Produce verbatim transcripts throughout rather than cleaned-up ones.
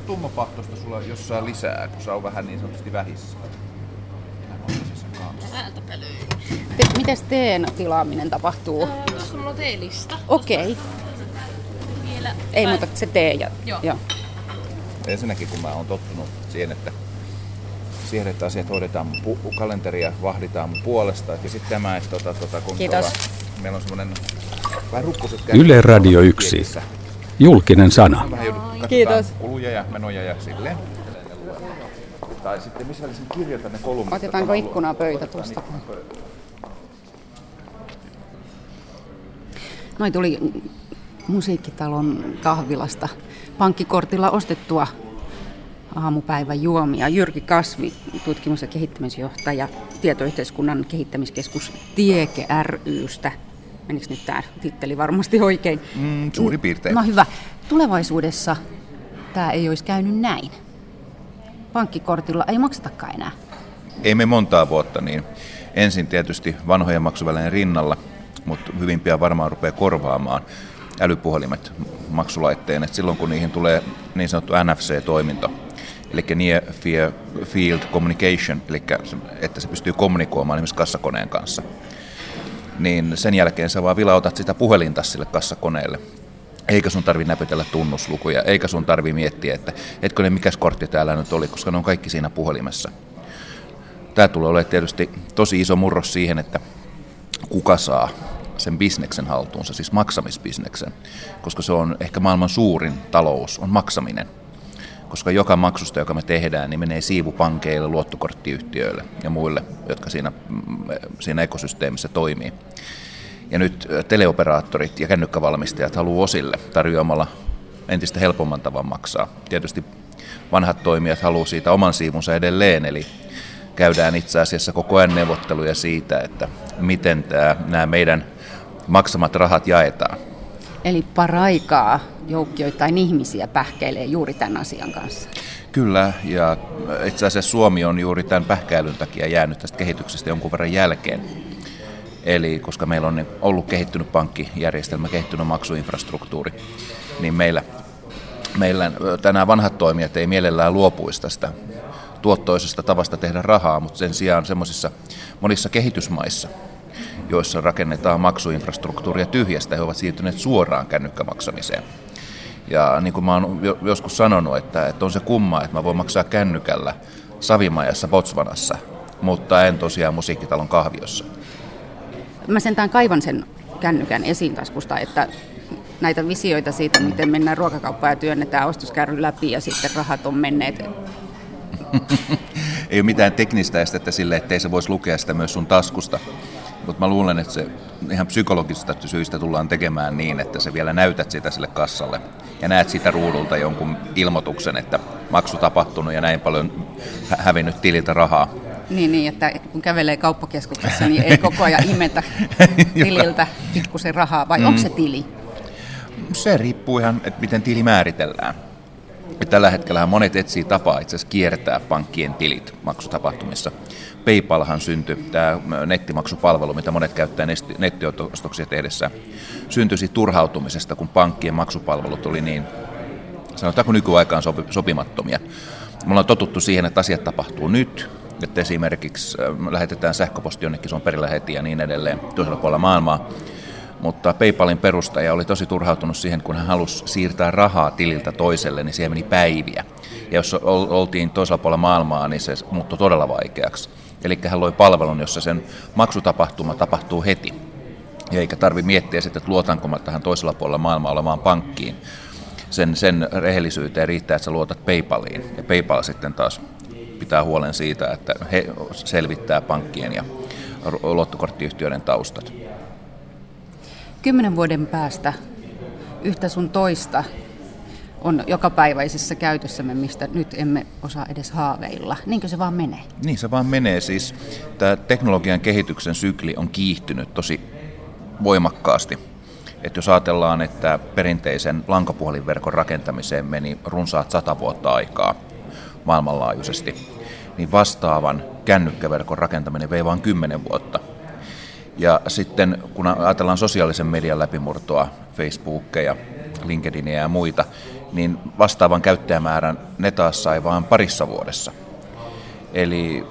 sitä tummapahtoista sulla jossain lisää, kun sä on vähän niin sanotusti vähissä? Täältä pölyy. Te, mitäs teen tilaaminen tapahtuu? Äh, sulla on teelista. Okei. Okay. Ei muuta, se tee ja... Joo. Joo. Ensinnäkin kun mä oon tottunut siihen, että siihen, että asiat hoidetaan mun pu- kalenteria, vahditaan mun puolesta. Ja sitten tämä, että tota, tota, kun tuolla, meillä on semmoinen vähän rukkuset käy. Yle Radio yksi. Julkinen sana. Kiitos. Kuluja ja menoja ja silleen. Tai sitten missä olisin kirjoitan ne kolumnit. Otetaanko ikkunaa pöytä tuosta? Noi tuli musiikkitalon kahvilasta pankkikortilla ostettua aamupäivän juomia. Jyrki Kasvi, tutkimus- ja kehittämisjohtaja Tietoyhteiskunnan kehittämiskeskus TIEKE ry:stä. Menikö nyt tämä titteli varmasti oikein? Mm, suurin piirtein. No hyvä. Tulevaisuudessa tämä ei olisi käynyt näin. Pankkikortilla ei maksetakaan enää. Ei me montaa vuotta niin. Ensin tietysti vanhojen maksuvälineen rinnalla, mutta hyvin pian varmaan rupeaa korvaamaan älypuhelimet maksulaitteen. Et silloin kun niihin tulee niin sanottu N F C-toiminto, eli Near Field Communication, eli että se pystyy kommunikoimaan esimerkiksi kassakoneen kanssa, niin sen jälkeen sä vaan vilautat sitä puhelinta sille kassakoneelle. Eikä sun tarvitse näpytellä tunnuslukuja, eikä sun tarvitse miettiä, että etkö ne mikäs kortti täällä nyt oli, koska ne on kaikki siinä puhelimessa. Tämä tulee olemaan tietysti tosi iso murros siihen, että kuka saa sen bisneksen haltuunsa, siis maksamisbisneksen, koska se on ehkä maailman suurin talous, on maksaminen. Koska joka maksusta, joka me tehdään, niin menee siivu pankeille, luottokorttiyhtiöille ja muille, jotka siinä, siinä ekosysteemissä toimii. Ja nyt teleoperaattorit ja kännykkävalmistajat haluaa osille tarjoamalla entistä helpomman tavan maksaa. Tietysti vanhat toimijat haluaa siitä oman siivunsa edelleen, eli käydään itse asiassa koko ajan neuvotteluja siitä, että miten tämä, nämä meidän maksamat rahat jaetaan. Eli paraikaa joukkoittain ihmisiä pähkäilee juuri tämän asian kanssa. Kyllä, ja itse asiassa Suomi on juuri tämän pähkäilyn takia jäänyt tästä kehityksestä jonkun verran jälkeen. Eli koska meillä on ollut kehittynyt pankkijärjestelmä, kehittynyt maksuinfrastruktuuri, niin meillä, meillä nämä vanhat toimijat ei mielellään luopuisi tästä tuottoisesta tavasta tehdä rahaa, mutta sen sijaan semmoisissa monissa kehitysmaissa, joissa rakennetaan maksuinfrastruktuuria tyhjästä, he ovat siirtyneet suoraan kännykkämaksamiseen. Ja niin kuin mä oon joskus sanonut, että, että on se kumma, että mä voin maksaa kännykällä Savimajassa, Botswanassa, mutta en tosiaan musiikkitalon kahviossa. Mä sentään kaivan sen kännykän esiin taskusta, että näitä visioita siitä, miten mennään ruokakauppaan ja työnnetään ostoskärryn läpi ja sitten rahat on menneet. Ei ole mitään teknistä estettä sille, ettei se voisi lukea sitä myös sun taskusta. Mutta mä luulen, että se ihan psykologisista syistä tullaan tekemään niin, että sä vielä näytät sitä sille kassalle ja näet sitä ruudulta jonkun ilmoituksen, että maksu tapahtunut ja näin paljon hävinnyt tililtä rahaa. Niin, niin, että kun kävelee kauppakeskuksessa, niin ei koko ajan imetä tililtä pikkusen rahaa, vai mm. onko se tili? Se riippuu ihan, että miten tili määritellään. Ja tällä hetkellä monet etsii tapaa itse asiassa kiertää pankkien tilit maksutapahtumissa. PayPalhan syntyi, tämä nettimaksupalvelu, mitä monet käyttää nettiostoksia tehdessä, syntyi turhautumisesta, kun pankkien maksupalvelut oli niin, sanotaanko nykyaikaan sopimattomia. Me ollaan totuttu siihen, että asiat tapahtuu nyt, että esimerkiksi lähetetään sähköposti jonnekin, se on perillä heti ja niin edelleen toisella puolella maailmaa. Mutta PayPalin perustaja oli tosi turhautunut siihen, kun hän halusi siirtää rahaa tililtä toiselle, niin siihen meni päiviä. Ja jos oltiin toisella puolella maailmaa, niin se muuttui todella vaikeaksi. Eli hän loi palvelun, jossa sen maksutapahtuma tapahtuu heti. Ja eikä tarvitse miettiä sitten, että luotanko mä tähän toisella puolella maailmaa olevaan pankkiin. Sen, sen rehellisyyteen riittää, että sä luotat PayPaliin. Ja PayPal sitten taas pitää huolen siitä, että he selvittää pankkien ja luottokorttiyhtiöiden taustat. Kymmenen vuoden päästä yhtä sun toista on jokapäiväisessä käytössämme, mistä nyt emme osaa edes haaveilla. Niinkö se vaan menee? Niin se vaan menee. Siis tämä teknologian kehityksen sykli on kiihtynyt tosi voimakkaasti. Et jos ajatellaan, että perinteisen lankapuhelinverkon rakentamiseen meni runsaat sata vuotta aikaa maailmanlaajuisesti, niin vastaavan kännykkäverkon rakentaminen vei vain kymmenen vuotta. Ja sitten kun ajatellaan sosiaalisen median läpimurtoa, Facebookeja, LinkedInia ja muita, niin vastaavan käyttäjämäärän ne taas sai vain parissa vuodessa. Eli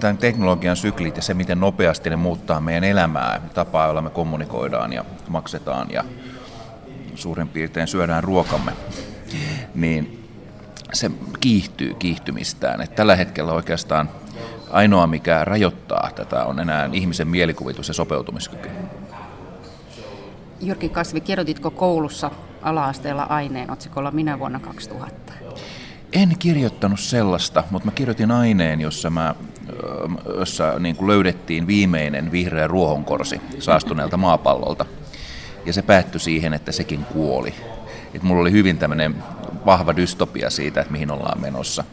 tämän teknologian syklit ja se, miten nopeasti ne muuttaa meidän elämää, tapaa, jolla me kommunikoidaan ja maksetaan ja suurin piirtein syödään ruokamme, niin se kiihtyy kiihtymistään. Et tällä hetkellä oikeastaan ainoa, mikä rajoittaa tätä, on enää ihmisen mielikuvitus ja sopeutumiskyky. Jyrki Kasvi, kirjoititko koulussa ala-asteella aineen otsikolla Minä vuonna kaksituhatta? En kirjoittanut sellaista, mutta mä kirjoitin aineen, jossa, mä, jossa niin kuin löydettiin viimeinen vihreä ruohonkorsi saastuneelta maapallolta. Ja se päättyi siihen, että sekin kuoli. Et mulla oli hyvin tämmöinen vahva dystopia siitä, että mihin ollaan menossa.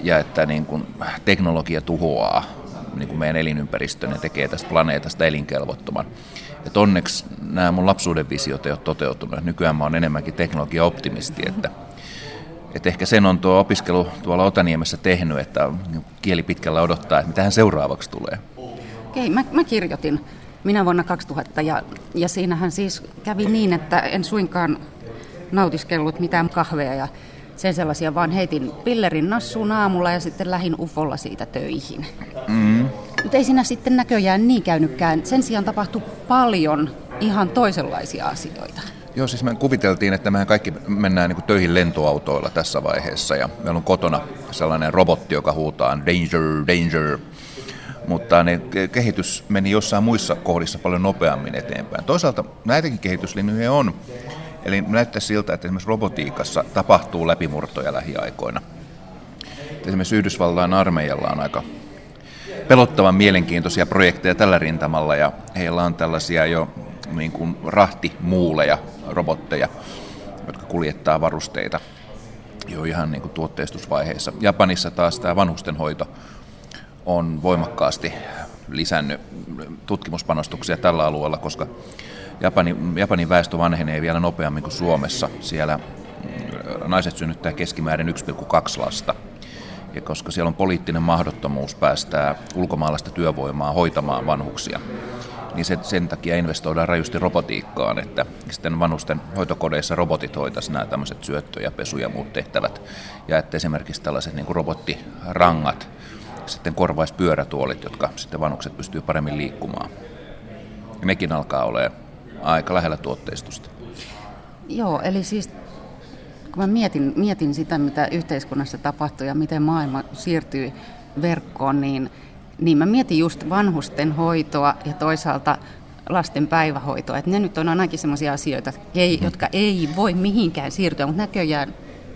Ja että niin kuin teknologia tuhoaa niin kuin meidän elinympäristön ja tekee tästä planeetasta elinkelvottoman. Et onneksi nämä mun lapsuuden visiot ei ole toteutunut. Nykyään mä oon enemmänkin teknologiaoptimisti, että Et ehkä sen on tuo opiskelu tuolla Otaniemessä tehnyt, että kieli pitkällä odottaa, että mitähän seuraavaksi tulee. Okei, mä, mä kirjoitin Minä vuonna kaksituhatta ja, ja siinähän siis kävi niin, että en suinkaan nautiskellut mitään kahveja ja sen sellaisia, vaan heitin pillerin nassuun aamulla ja sitten lähdin ufolla siitä töihin. Mm. Mutta ei siinä sitten näköjään niin käynytkään. Sen sijaan tapahtui paljon ihan toisenlaisia asioita. Joo, siis me kuviteltiin, että mehän kaikki mennään niin kuin töihin lentoautoilla tässä vaiheessa ja meillä on kotona sellainen robotti, joka huutaa danger, danger, mutta ne kehitys meni jossain muissa kohdissa paljon nopeammin eteenpäin. Toisaalta näitäkin kehityslinjoja on, eli näyttää siltä, että esimerkiksi robotiikassa tapahtuu läpimurtoja lähiaikoina. Esimerkiksi Yhdysvaltain armeijalla on aika pelottavan mielenkiintoisia projekteja tällä rintamalla ja heillä on tällaisia jo niin kuin rahtimuuleja, robotteja, jotka kuljettaa varusteita jo ihan niin kuin tuotteistusvaiheessa. Japanissa taas tämä vanhustenhoito on voimakkaasti lisännyt tutkimuspanostuksia tällä alueella, koska Japanin, Japanin väestö vanhenee vielä nopeammin kuin Suomessa. Siellä naiset synnyttää keskimäärin yksi pilkku kaksi lasta. Ja koska siellä on poliittinen mahdottomuus päästää ulkomaalaista työvoimaa hoitamaan vanhuksia, niin sen, sen takia investoidaan rajusti robotiikkaan, että sitten vanhusten hoitokodeissa robotit hoitaisivat nämä tämmöiset syöttö- ja pesu- ja muut tehtävät, ja että esimerkiksi tällaiset niin kuin robottirangat sitten korvaisi pyörätuolit, jotka sitten vanhukset pystyy paremmin liikkumaan. Ja nekin alkaa olemaan aika lähellä tuotteistusta. Joo, eli siis kun mä mietin, mietin sitä, mitä yhteiskunnassa tapahtuu ja miten maailma siirtyy verkkoon, niin Niin, mä mietin just vanhusten hoitoa ja toisaalta lasten päivähoitoa. Et ne nyt on ainakin sellaisia asioita, ei, jotka ei voi mihinkään siirtyä, mutta näköjään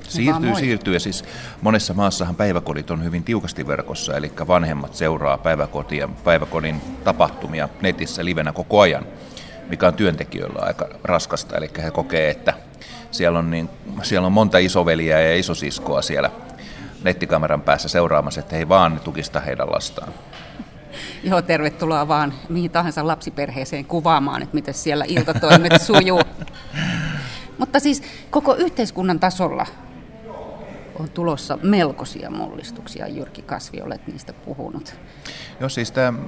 Siirtyy, siirtyy. Ja siis monessa maassahan päiväkodit on hyvin tiukasti verkossa, eli vanhemmat seuraa päiväkotia, päiväkodin tapahtumia netissä livenä koko ajan, mikä on työntekijöillä aika raskasta. Eli he kokee, että siellä on, niin, siellä on monta isoveliä ja isosiskoa siellä nettikameran päässä seuraamassa, että hei vaan, ne tukista heidän lastaan. Joo, tervetuloa vaan mihin tahansa lapsiperheeseen kuvaamaan, että miten siellä iltatoimet sujuu. Mutta siis koko yhteiskunnan tasolla on tulossa melkoisia mullistuksia. Jyrki Kasvi, olet niistä puhunut. Joo, siis tämä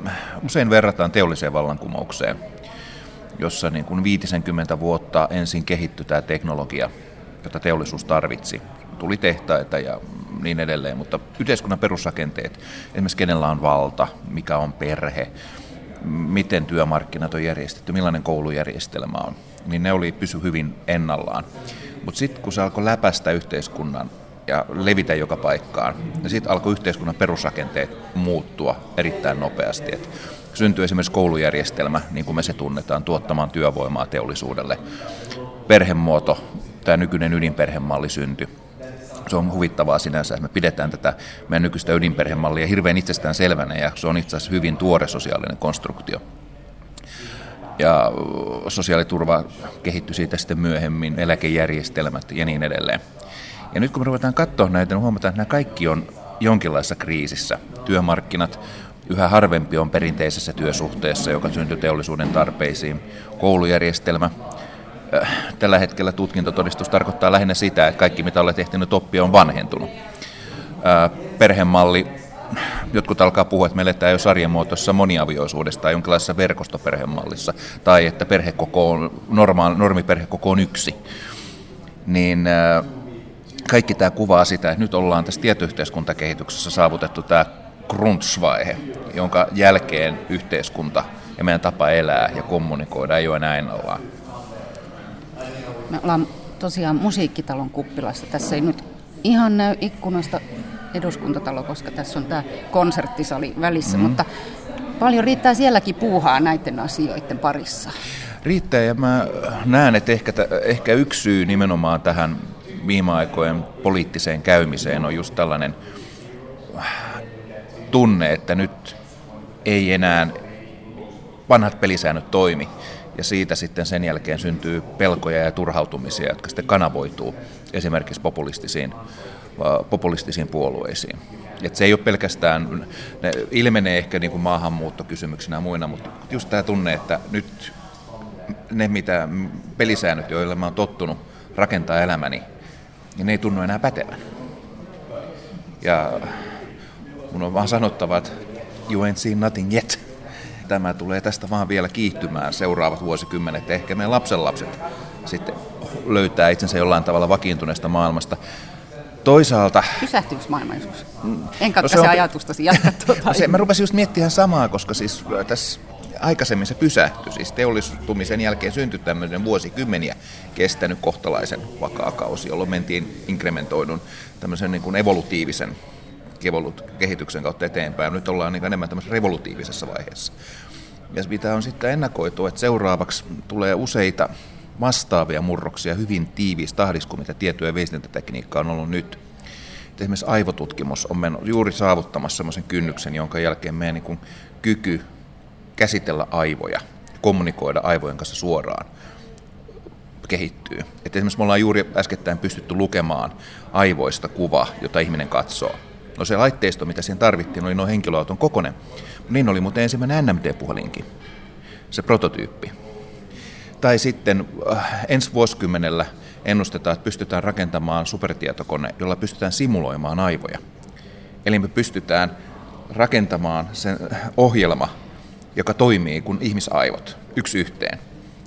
usein verrataan teolliseen vallankumoukseen, jossa niin kuin viisikymmentä vuotta ensin kehittyi tämä teknologia, jota teollisuus tarvitsi. Tuli tehtaita ja niin edelleen, mutta yhteiskunnan perusrakenteet, esimerkiksi kenellä on valta, mikä on perhe, miten työmarkkinat on järjestetty, millainen koulujärjestelmä on, niin ne oli pysy hyvin ennallaan. Mutta sitten kun se alkoi läpäistä yhteiskunnan ja levitä joka paikkaan, niin sitten alkoi yhteiskunnan perusrakenteet muuttua erittäin nopeasti. Et syntyi esimerkiksi koulujärjestelmä, niin kuin me se tunnetaan, tuottamaan työvoimaa teollisuudelle. Perhemuoto, tämä nykyinen ydinperhemalli syntyi. Se on huvittavaa sinänsä, että me pidetään tätä meidän nykyistä ydinperhemallia hirveän itsestään selvänä, ja se on itse asiassa hyvin tuore sosiaalinen konstruktio. Ja sosiaaliturva kehittyi siitä sitten myöhemmin, eläkejärjestelmät ja niin edelleen. Ja nyt kun me ruvetaan katsoa näitä, niin huomataan, että nämä kaikki on jonkinlaisessa kriisissä. Työmarkkinat, yhä harvempi on perinteisessä työsuhteessa, joka syntyi teollisuuden tarpeisiin, koulujärjestelmä. Tällä hetkellä tutkintotodistus tarkoittaa lähinnä sitä, että kaikki mitä olet ehtinyt oppia on vanhentunut. Perhemalli Jotkut alkaa puhua, että me eletään jo sarjan muotossa moniavioisuudesta tai jonkinlaisessa verkostoperhemallissa, tai että perhekoko on, normaal, normiperhekoko on yksi. Niin kaikki tämä kuvaa sitä, että nyt ollaan tässä tietoyhteiskuntakehityksessä saavutettu tämä gruntsvaihe, jonka jälkeen yhteiskunta ja meidän tapa elää ja kommunikoida ei ole enää ennallaan. Me ollaan tosiaan musiikkitalon kuppilassa. Tässä ei nyt ihan näy ikkunasta eduskuntatalo, koska tässä on tämä konserttisali välissä, mm-hmm. mutta paljon riittää sielläkin puuhaa näiden asioiden parissa. Riittää, ja mä näen, että ehkä, ehkä yksi syy nimenomaan tähän viime aikojen poliittiseen käymiseen on just tällainen tunne, että nyt ei enää vanhat pelisäännöt toimi, ja siitä sitten sen jälkeen syntyy pelkoja ja turhautumisia, jotka sitten kanavoituu esimerkiksi populistisiin, populistisiin puolueisiin. Et se ei ole pelkästään, ne ilmenee ehkä niin kuin maahanmuuttokysymyksinä ja muina, mutta just tämä tunne, että nyt ne mitä pelisäännöt, joilla mä oon tottunut rakentaa elämäni, niin ne ei tunnu enää pätevän. Ja mun on vaan sanottava, että you ain't seen nothing yet. Tämä tulee tästä vaan vielä kiihtymään seuraavat vuosikymmenet. Ehkä meidän lapsenlapset sitten löytää itsensä jollain tavalla vakiintuneesta maailmasta. Toisaalta... Pysähtyykö maailma joskus? En katka no se, on... se ajatustasi jatkaa tuota. No mä rupesin just miettimään samaa, koska siis tässä aikaisemmin se pysähtyi. Siis teollistumisen jälkeen syntyi tämmöinen vuosikymmeniä kestänyt kohtalaisen vakaa kausi, jolloin mentiin inkrementoidun tämmöisen niin kuin evolutiivisen kehityksen kautta eteenpäin. Nyt ollaan niin enemmän tämmöisessä revolutiivisessa vaiheessa. Ja mitä on sitten ennakoitu, että seuraavaksi tulee useita vastaavia murroksia hyvin tiiviissä tahdissa kuin mitä tieto- ja viestintätekniikka on ollut nyt. Et esimerkiksi aivotutkimus on mennyt juuri saavuttamassa semmoisen kynnyksen, jonka jälkeen meidän niin kuin kyky käsitellä aivoja, kommunikoida aivojen kanssa suoraan kehittyy. Et esimerkiksi me ollaan juuri äskettäin pystytty lukemaan aivoista kuva, jota ihminen katsoo. No se laitteisto, mitä siihen tarvittiin, oli noin henkilöauton kokoinen. Niin oli muuten ensimmäinen N M T-puhelinkin, se prototyyppi. Tai sitten äh, ensi vuosikymmenellä ennustetaan, että pystytään rakentamaan supertietokone, jolla pystytään simuloimaan aivoja. Eli me pystytään rakentamaan sen ohjelma, joka toimii kuin ihmisaivot yksi yhteen,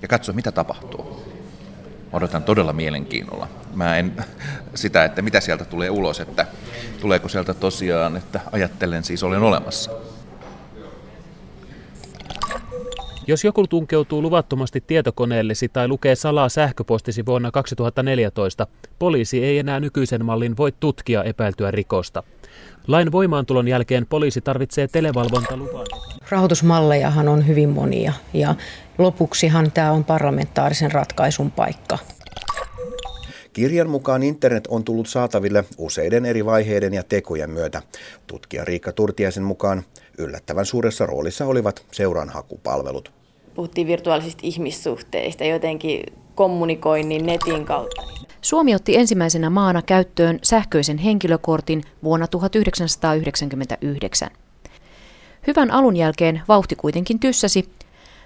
ja katsoa, mitä tapahtuu. Odotan todella mielenkiinnolla. Mä en sitä, että mitä sieltä tulee ulos, että tuleeko sieltä tosiaan, että ajattelen siis olen olemassa. Jos joku tunkeutuu luvattomasti tietokoneellesi tai lukee salaa sähköpostisi vuonna kaksituhattaneljätoista, poliisi ei enää nykyisen mallin voi tutkia epäiltyä rikosta. Lain voimaantulon jälkeen poliisi tarvitsee televalvontalupaa. Rahoitusmallejahan on hyvin monia, ja lopuksihan tämä on parlamentaarisen ratkaisun paikka. Kirjan mukaan internet on tullut saataville useiden eri vaiheiden ja tekojen myötä. Tutkija Riikka Turtiaisen mukaan yllättävän suuressa roolissa olivat seuranhakupalvelut. Puhuttiin virtuaalisista ihmissuhteista, jotenkin kommunikoinnin netin kautta. Suomi otti ensimmäisenä maana käyttöön sähköisen henkilökortin vuonna tuhatyhdeksänsataayhdeksänkymmentäyhdeksän. Hyvän alun jälkeen vauhti kuitenkin tyssäsi.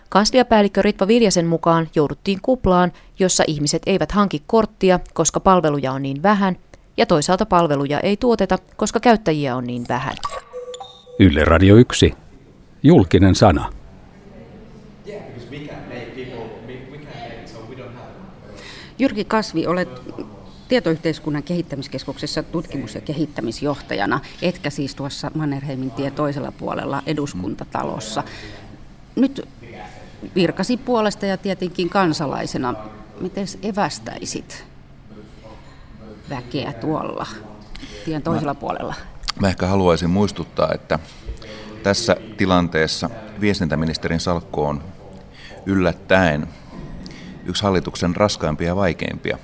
Kansliapäällikkö Ritva Viljasen mukaan jouduttiin kuplaan, jossa ihmiset eivät hanki korttia, koska palveluja on niin vähän, ja toisaalta palveluja ei tuoteta, koska käyttäjiä on niin vähän. Yle Radio yksi. Julkinen sana. Jyrki Kasvi, olet tietoyhteiskunnan kehittämiskeskuksessa tutkimus- ja kehittämisjohtajana, etkä siis tuossa Mannerheimin tie toisella puolella eduskuntatalossa. Nyt virkasi puolesta ja tietenkin kansalaisena, miten evästäisit väkeä tuolla tien toisella mä, puolella? Mä ehkä haluaisin muistuttaa, että tässä tilanteessa viestintäministerin salkku on yllättäen yksi hallituksen raskaimpia ja vaikeimpia.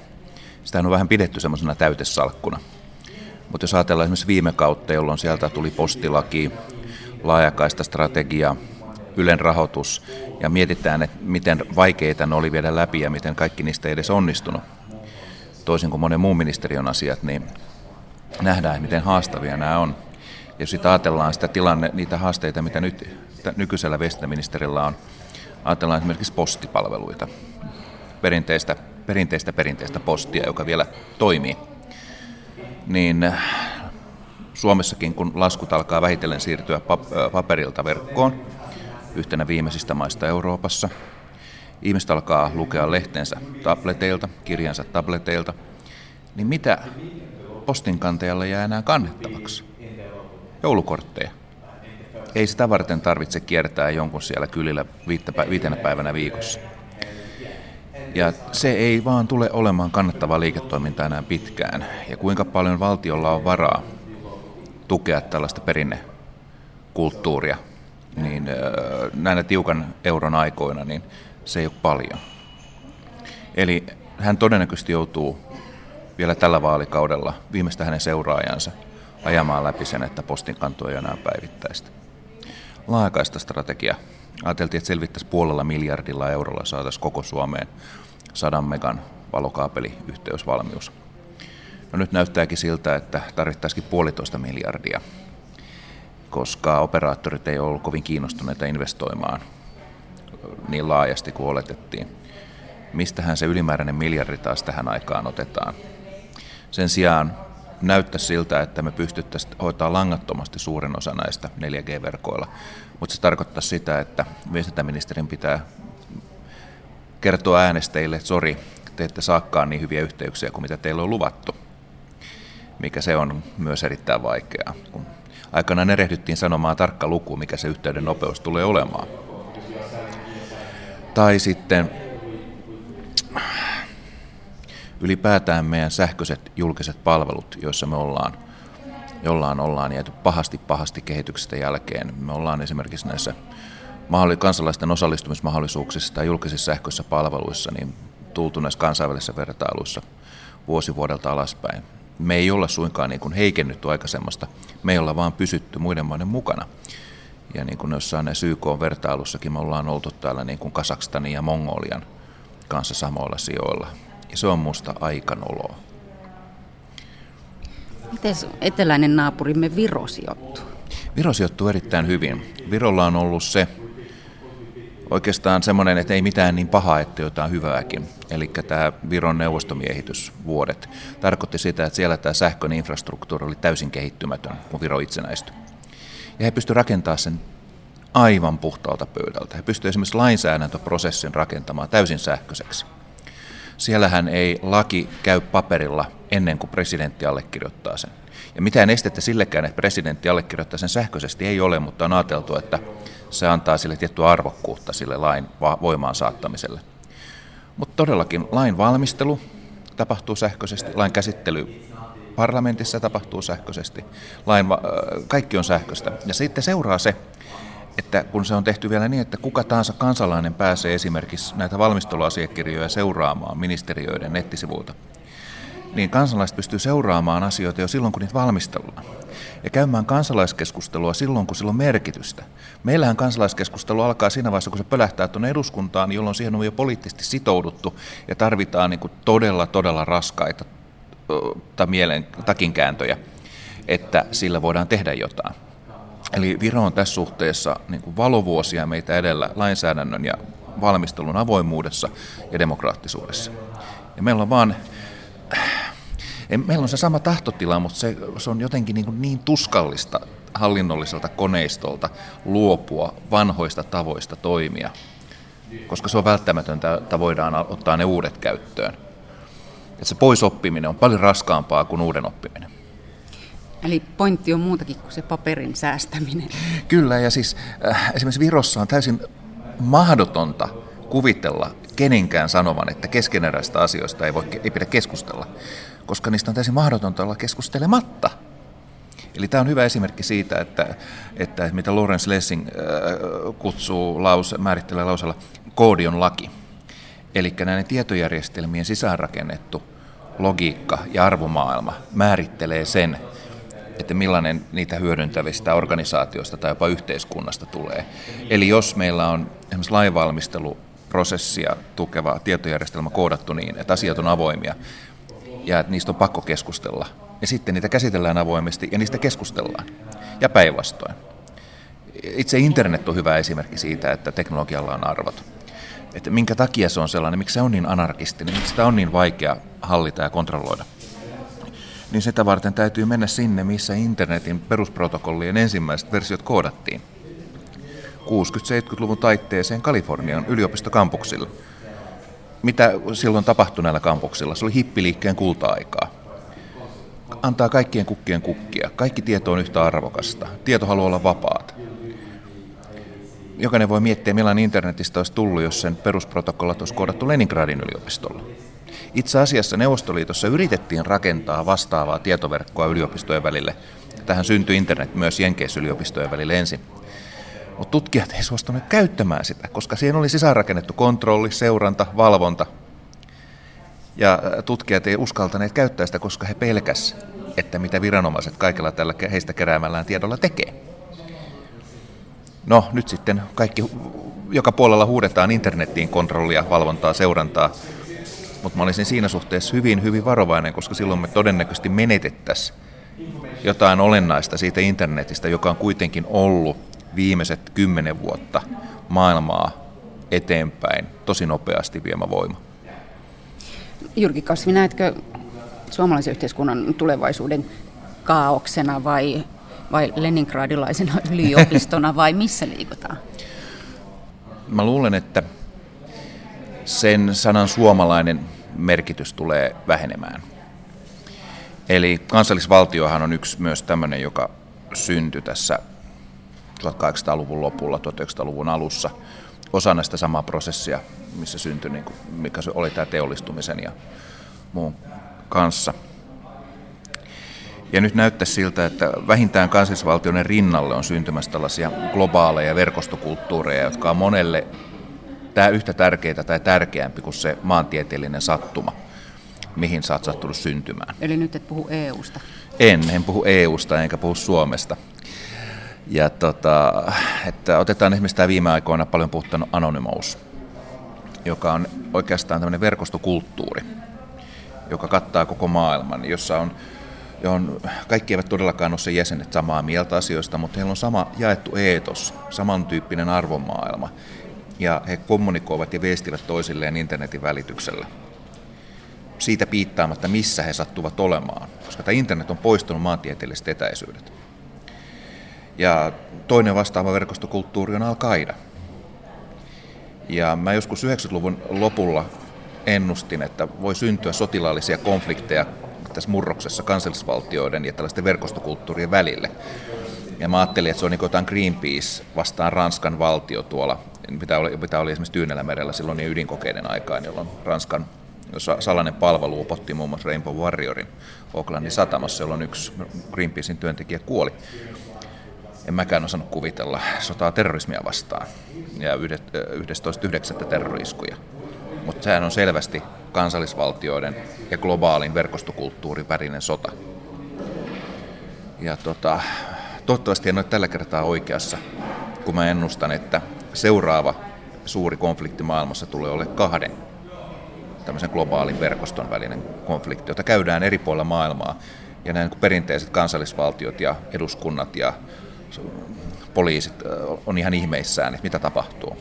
Sitä on vähän pidetty semmoisena täytesalkkuna. Mutta jos ajatellaan esimerkiksi viime kautta, jolloin sieltä tuli postilaki, laajakaistastrategia, Ylen rahoitus, ja mietitään, että miten vaikeita ne oli viedä läpi ja miten kaikki niistä ei edes onnistunut. Toisin kuin monen muun ministeriön asiat, niin nähdään, miten haastavia nämä on. Ja jos sitten ajatellaan sitä tilanne, niitä haasteita, mitä nyt nykyisellä viestintäministerillä on, ajatellaan esimerkiksi postipalveluita, perinteistä, perinteistä, perinteistä postia, joka vielä toimii, niin Suomessakin, kun laskut alkaa vähitellen siirtyä paperilta verkkoon, yhtenä viimeisistä maista Euroopassa. Ihmiset alkaa lukea lehtensä tableteilta, kirjansa tableteilta, niin mitä postinkantajalle jää enää kannettavaksi? Joulukortteja. Ei sitä varten tarvitse kiertää jonkun siellä kylillä viitenä päivänä viikossa. Ja se ei vaan tule olemaan kannattavaa liiketoimintaa enää pitkään. Ja kuinka paljon valtiolla on varaa tukea tällaista perinnekulttuuria, niin näinä tiukan euron aikoina, niin se ei ole paljon. Eli hän todennäköisesti joutuu vielä tällä vaalikaudella viimeistä hänen seuraajansa ajamaan läpi sen, että postinkanto ei enää päivittäistä. Laajakaista strategia. Ajateltiin, että selvittäisiin puolella miljardilla eurolla saataisiin koko Suomeen sadan megan valokaapeliyhteysvalmius. No nyt näyttääkin siltä, että tarvittaisikin puolitoista miljardia, koska operaattorit ei ollut kovin kiinnostuneita investoimaan niin laajasti kuin oletettiin. Mistähän se ylimääräinen miljardi taas tähän aikaan otetaan? Sen sijaan näyttäisi siltä, että me pystyttäisiin hoitaa langattomasti suurin osa näistä neljä G-verkoilla, mutta se tarkoittaa sitä, että viestintäministerin pitää kertoa äänestäjille, että sori, te ette saakaan niin hyviä yhteyksiä kuin mitä teillä on luvattu, mikä se on myös erittäin vaikeaa. Kun aikanaan erehdyttiin sanomaan tarkka luku, mikä se yhteyden nopeus tulee olemaan. Tai sitten ylipäätään meidän sähköiset julkiset palvelut, joissa me ollaan, jollain ollaan jääty pahasti pahasti kehityksestä jälkeen. Me ollaan esimerkiksi näissä kansalaisten osallistumismahdollisuuksissa tai julkisissa sähköisissä palveluissa niin tultu näissä kansainvälisissä vertailuissa vuosi vuodelta alaspäin. Me ei olla suinkaan niin kuin heikennytty aikaisemmasta, me ei olla vaan pysytty muiden maiden mukana. Ja niin kuin jossain näissä Y K-vertailussakin me ollaan oltu täällä niin kuin Kasakstanin ja Mongolian kanssa samoilla sijoilla. Ja se on musta aikanoloa. Miten eteläinen naapurimme Viro sijoittuu? Viro sijoittuu erittäin hyvin. Virolla on ollut se oikeastaan semmoinen, että ei mitään niin pahaa, että jotain hyvääkin. Eli tämä Viron neuvostomiehitysvuodet tarkoitti sitä, että siellä tämä sähkön infrastruktuuri oli täysin kehittymätön, kun Viro itsenäistyi. Ja he pystyivät rakentamaan sen aivan puhtaalta pöydältä. He pystyivät esimerkiksi lainsäädäntöprosessin rakentamaan täysin sähköiseksi. Siellähän ei laki käy paperilla ennen kuin presidentti allekirjoittaa sen. Ja mitään estettä sillekään, että presidentti allekirjoittaa sen sähköisesti ei ole, mutta on ajateltu, että se antaa sille tiettyä arvokkuutta sille lain voimaan saattamiselle. Mutta todellakin lain valmistelu tapahtuu sähköisesti, lain käsittely parlamentissa tapahtuu sähköisesti, lain, kaikki on sähköistä. Ja sitten seuraa se, että kun se on tehty vielä niin, että kuka tahansa kansalainen pääsee esimerkiksi näitä valmisteluasiakirjoja seuraamaan ministeriöiden nettisivuilta, niin kansalaiset pystyy seuraamaan asioita jo silloin, kun niitä valmistellaan. Ja käymään kansalaiskeskustelua silloin, kun sillä on merkitystä. Meillähän kansalaiskeskustelu alkaa siinä vaiheessa, kun se pölähtää tuonne eduskuntaan, jolloin siihen on jo poliittisesti sitouduttu ja tarvitaan niin kuin todella, todella raskaita tai mielen takinkääntöjä, että sillä voidaan tehdä jotain. Eli Viro on tässä suhteessa niin kuin valovuosia meitä edellä lainsäädännön ja valmistelun avoimuudessa ja demokraattisuudessa. Ja meillä on vaan, meillä on se sama tahtotila, mutta se, se on jotenkin niin kuin niin tuskallista hallinnolliselta koneistolta luopua vanhoista tavoista toimia, koska se on välttämätöntä, että voidaan ottaa ne uudet käyttöön. Että se poisoppiminen on paljon raskaampaa kuin uuden oppiminen. Eli pointti on muutakin kuin se paperin säästäminen. Kyllä, ja siis äh, esimerkiksi Virossa on täysin mahdotonta kuvitella kenenkään sanovan, että keskeneräistä asioista ei, voi, ei pidä keskustella, koska niistä on täysin mahdotonta olla keskustelematta. Eli tämä on hyvä esimerkki siitä, että, että mitä Lawrence Lessing äh, kutsuu, lause, määrittelee lausella, koodi on laki. Eli näiden tietojärjestelmien sisäänrakennettu logiikka ja arvomaailma määrittelee sen, että millainen niitä hyödyntävistä organisaatioista tai jopa yhteiskunnasta tulee. Eli jos meillä on esimerkiksi lainvalmisteluprosessia tukeva tietojärjestelmä koodattu niin, että asiat on avoimia ja että niistä on pakko keskustella, ja sitten niitä käsitellään avoimesti ja niistä keskustellaan, ja päinvastoin. Itse internet on hyvä esimerkki siitä, että teknologialla on arvot. Että minkä takia se on sellainen, miksi se on niin anarkistinen, miksi sitä on niin vaikea hallita ja kontrolloida. niin sitä varten täytyy mennä sinne, missä internetin perusprotokollien ensimmäiset versiot koodattiin. kuusikymmentä-seitsemänkymmentäluvun taitteeseen Kalifornian yliopistokampuksilla. Mitä silloin tapahtui näillä kampuksilla? Se oli hippiliikkeen kulta-aikaa. Antaa kaikkien kukkien kukkia. Kaikki tieto on yhtä arvokasta. Tieto haluaa olla vapaata. Jokainen voi miettiä, millainen internetistä olisi tullut, jos sen perusprotokollat olisi koodattu Leningradin yliopistolla. Itse asiassa Neuvostoliitossa yritettiin rakentaa vastaavaa tietoverkkoa yliopistojen välille. Tähän syntyi internet myös Jenkeissä yliopistojen välille ensin. Mutta tutkijat ei suostuneet käyttämään sitä, koska siihen oli sisäänrakennettu kontrolli, seuranta, valvonta. Ja tutkijat ei uskaltaneet käyttää sitä, koska he pelkäs, että mitä viranomaiset kaikilla tällä heistä keräämällään tiedolla tekee. No nyt sitten kaikki, joka puolella huudetaan internettiin kontrollia, valvontaa, seurantaa. Mutta mä olisin siinä suhteessa hyvin, hyvin varovainen, koska silloin me todennäköisesti menetettäisiin jotain olennaista siitä internetistä, joka on kuitenkin ollut viimeiset kymmenen vuotta maailmaa eteenpäin tosi nopeasti viemä voima. Jyrki Kasvi, näetkö suomalaisen yhteiskunnan tulevaisuuden kaaoksena vai, vai leningradilaisena yliopistona vai missä liikutaan? Mä luulen, että sen sanan suomalainen merkitys tulee vähenemään. Eli kansallisvaltiohan on yksi myös tämmöinen, joka syntyi tässä tuhatkahdeksansataaluvun lopulla, tuhatyhdeksänsataaluvun alussa. Osana sitä samaa prosessia, missä syntyi, niin kuin, mikä se oli tämä teollistumisen ja muun kanssa. Ja nyt näyttää siltä, että vähintään kansallisvaltioiden rinnalle on syntymässä tällaisia globaaleja verkostokulttuureja, jotka on monelle tämä yhtä tärkeää tai tärkeämpi kuin se maantieteellinen sattuma, mihin sä oot sattunut syntymään. Eli nyt et puhu E U:sta? En, en puhu E U:sta enkä puhu Suomesta. Ja tota, että otetaan esimerkiksi tämä viime aikoina paljon puhuttanut Anonymous, joka on oikeastaan tämmöinen verkostokulttuuri, joka kattaa koko maailman, jossa on, johon kaikki eivät todellakaan ole sen jäsenet samaa mieltä asioista, mutta heillä on sama jaettu eetos, samantyyppinen arvomaailma, ja he kommunikoivat ja viestivät toisilleen internetin välityksellä. Siitä piittaamatta, missä he sattuvat olemaan, koska tämä internet on poistanut maantieteelliset etäisyydet. Ja toinen vastaava verkostokulttuuri on al-Qaida. Ja mä joskus yhdeksänkymmentäluvun lopulla ennustin, että voi syntyä sotilaallisia konflikteja tässä murroksessa kansallisvaltioiden ja tällaisten verkostokulttuurien välille. Ja mä ajattelin, että se on niin kuin jotain Greenpeace vastaan Ranskan valtio tuolla, mitä oli, mitä oli esimerkiksi Tyynellämerellä silloin niin ydinkokeiden aikaan, jolloin Ranskan salainen palvelu upotti muun muassa Rainbow Warriorin Aucklandin satamassa, jolloin yksi Greenpeacein työntekijä kuoli. En mäkään osannut kuvitella sotaa terrorismia vastaan ja yhdestoista yhdeksättä terroriiskuja. Mutta sehän on selvästi kansallisvaltioiden ja globaalin verkostokulttuurin välinen sota. Ja tota, toivottavasti en ole tällä kertaa oikeassa, kun mä ennustan, että seuraava suuri konflikti maailmassa tulee olemaan kahden tämmöisen globaalin verkoston välinen konflikti, jota käydään eri puolilla maailmaa. Ja nämä perinteiset kansallisvaltiot ja eduskunnat ja poliisit on ihan ihmeissään, että mitä tapahtuu.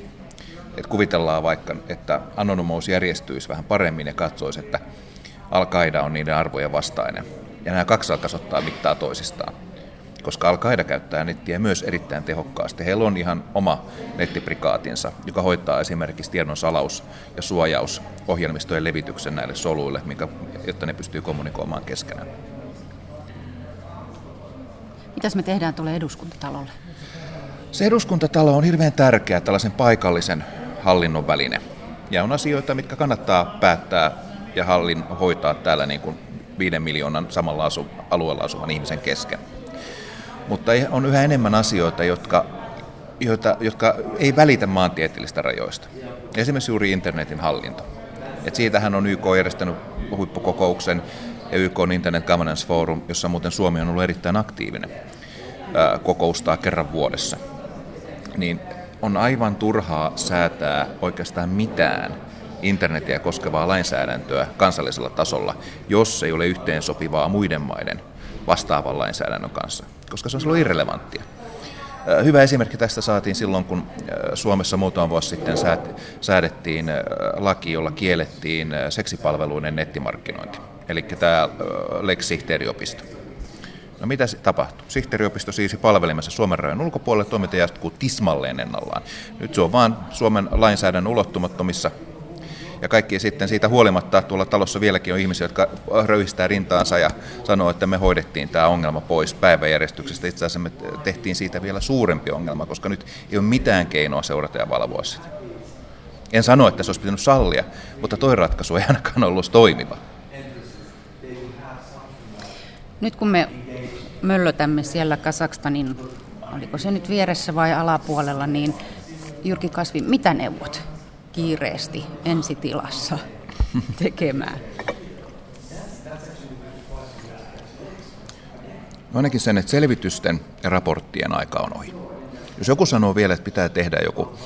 Et kuvitellaan vaikka, että Anonymous järjestyisi vähän paremmin ja katsoisi, että al-Qaida on niiden arvojen vastainen. Ja nämä kaksi alkaisi ottaa mittaa toisistaan, koska al-Qaida käyttää nettiä myös erittäin tehokkaasti. Heillä on ihan oma nettiprikaatinsa, joka hoitaa esimerkiksi tiedon salaus- ja suojaus ohjelmistojen levityksen näille soluille, jotta ne pystyy kommunikoimaan keskenään. Mitäs me tehdään tuolle eduskuntatalolle? Se eduskuntatalo on hirveän tärkeä tällaisen paikallisen hallinnon väline. Ja on asioita, mitkä kannattaa päättää ja hallin hoitaa täällä niin kuin viiden miljoonan samalla asu, alueella asuvan ihmisen kesken. Mutta on yhä enemmän asioita, jotka, joita, jotka ei välitä maantieteellisistä rajoista. Esimerkiksi juuri internetin hallinto. Et siitähän on Y K järjestänyt huippukokouksen. Ja Y K on Internet Governance Forum, jossa muuten Suomi on ollut erittäin aktiivinen, ää, kokoustaa kerran vuodessa, niin on aivan turhaa säätää oikeastaan mitään internetiä koskevaa lainsäädäntöä kansallisella tasolla, jos ei ole yhteensopivaa muiden maiden vastaavan lainsäädännön kanssa, koska se on silloin irrelevanttia. Ää, hyvä esimerkki tästä saatiin silloin, kun ää, Suomessa muutama vuosi sitten säät, säädettiin ää, laki, jolla kiellettiin ää, seksipalveluiden nettimarkkinointi. eli tämä Lex-sihteeriopisto. No mitä tapahtui? Sihteeriopisto siirsi palvelimensa Suomen rajan ulkopuolelle, toiminta jatkuu tismalleen ennallaan. Nyt se on vaan Suomen lainsäädännön ulottumattomissa. Ja kaikki sitten siitä huolimatta tuolla talossa vieläkin on ihmisiä, jotka röyhistää rintaansa ja sanoo, että me hoidettiin tämä ongelma pois päiväjärjestyksestä. Itse asiassa me tehtiin siitä vielä suurempi ongelma, koska nyt ei ole mitään keinoa seurata ja valvoa sitä. En sano, että se olisi pitänyt sallia, mutta toi ratkaisu ei ainakaan ollut toimiva. Nyt kun me möllötämme siellä Kazakstanin, oliko se nyt vieressä vai alapuolella, niin Jyrki Kasvi, mitä neuvot kiireesti ensitilassa tekemään? No ainakin sen, että selvitysten ja raporttien aika on ohi. Jos joku sanoo vielä, että pitää tehdä joku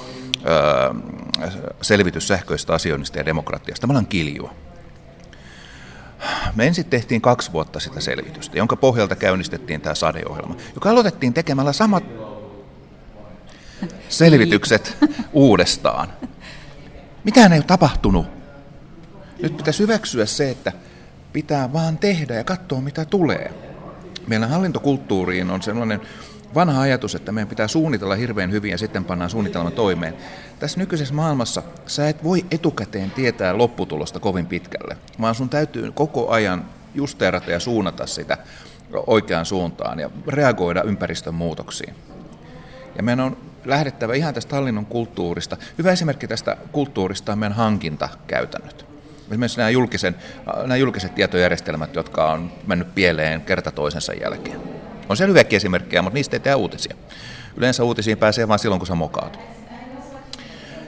öö, selvitys sähköistä asioinnista ja demokratiasta, mä olen kiljua. Me ensin tehtiin kaksi vuotta sitä selvitystä, jonka pohjalta käynnistettiin tämä SADe-ohjelma, joka aloitettiin tekemällä samat selvitykset uudestaan. Mitään ei ole tapahtunut. Nyt pitäisi hyväksyä se, että pitää vaan tehdä ja katsoa, mitä tulee. Meillä hallintokulttuuriin on sellainen vanha ajatus, että meidän pitää suunnitella hirveän hyvin ja sitten pannaan suunnitelma toimeen. Tässä nykyisessä maailmassa sä et voi etukäteen tietää lopputulosta kovin pitkälle, vaan sun täytyy koko ajan justeerata ja suunnata sitä oikeaan suuntaan ja reagoida ympäristön muutoksiin. Ja meidän on lähdettävä ihan tästä hallinnon kulttuurista. Hyvä esimerkki tästä kulttuurista on meidän hankintakäytännöt. Esimerkiksi nämä, julkisen, nämä julkiset tietojärjestelmät, jotka on mennyt pieleen kerta toisensa jälkeen. On siellä hyviäkin esimerkkejä, mutta niistä ei tehdä uutisia. Yleensä uutisiin pääsee vain silloin, kun sä mokaat.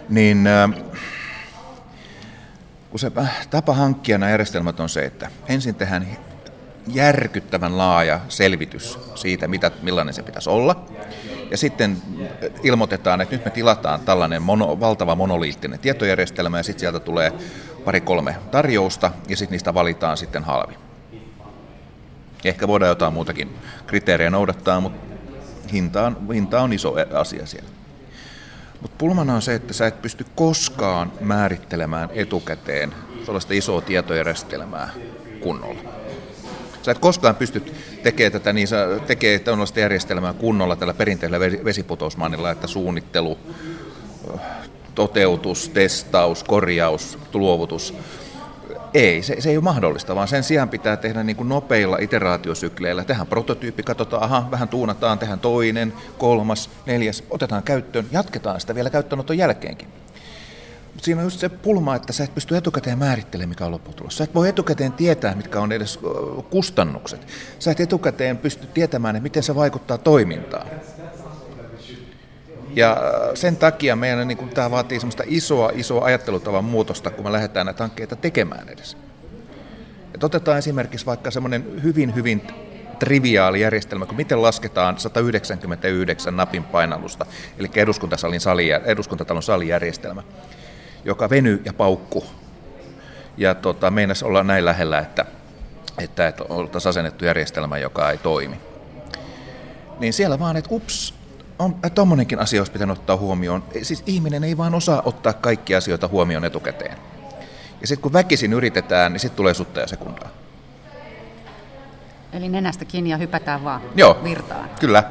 Niin, kun se tapa hankkia nämä järjestelmät on se, että ensin tehdään järkyttävän laaja selvitys siitä, mitä, millainen se pitäisi olla. Ja sitten ilmoitetaan, että nyt me tilataan tällainen mono, valtava monoliittinen tietojärjestelmä, ja sitten sieltä tulee pari-kolme tarjousta, ja sitten niistä valitaan sitten halvi. Ehkä voidaan jotain muutakin kriteerejä noudattaa, mutta hinta on, hinta on iso asia siellä. Mutta pulmana on se, että sä et pysty koskaan määrittelemään etukäteen sellaista isoa tietojärjestelmää kunnolla. Sä et koskaan pysty tekemään tätä niin, tekee tällaista järjestelmää kunnolla tällä perinteisellä vesiputousmannilla, että suunnittelu, toteutus, testaus, korjaus, luovutus. Ei, se, se ei ole mahdollista, vaan sen sijaan pitää tehdä niin kuin nopeilla iteraatiosykleillä. Tehdään prototyyppi, katsotaan, aha, vähän tuunataan, tehdään toinen, kolmas, neljäs, otetaan käyttöön, jatketaan sitä vielä käyttöönoton jälkeenkin. Mutta siinä on just se pulma, että sä et pysty etukäteen määrittelemään, mikä on lopputulos. Sä et voi etukäteen tietää, mitkä on edes kustannukset. Sä et etukäteen pysty tietämään, miten se vaikuttaa toimintaan. Ja sen takia meillä niin kuin, tämä vaatii semmoista isoa, isoa ajattelutavan muutosta, kun me lähdetään näitä hankkeita tekemään edes. Et otetaan esimerkiksi vaikka semmoinen hyvin, hyvin triviaali järjestelmä, kun miten lasketaan sata yhdeksänkymmentäyhdeksän napin painallusta, eli eduskuntasalin sali, eduskuntatalon salijärjestelmä, joka venyy ja paukku. Ja tota, meinasi olla näin lähellä, että, että, että oltaisiin asennettu järjestelmä, joka ei toimi. Niin siellä vaan, että ups, on, tommonenkin asia olisi pitänyt ottaa huomioon. Siis ihminen ei vaan osaa ottaa kaikkia asioita huomioon etukäteen. Ja sitten kun väkisin yritetään, niin sitten tulee sutta ja sekuntaa. Eli nenästä kiinni ja hypätään vaan Joo, virtaan. Kyllä.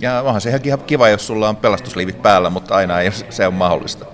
Ja onhan se ihan kiva, jos sulla on pelastusliivit päällä, mutta aina ei se ole mahdollista.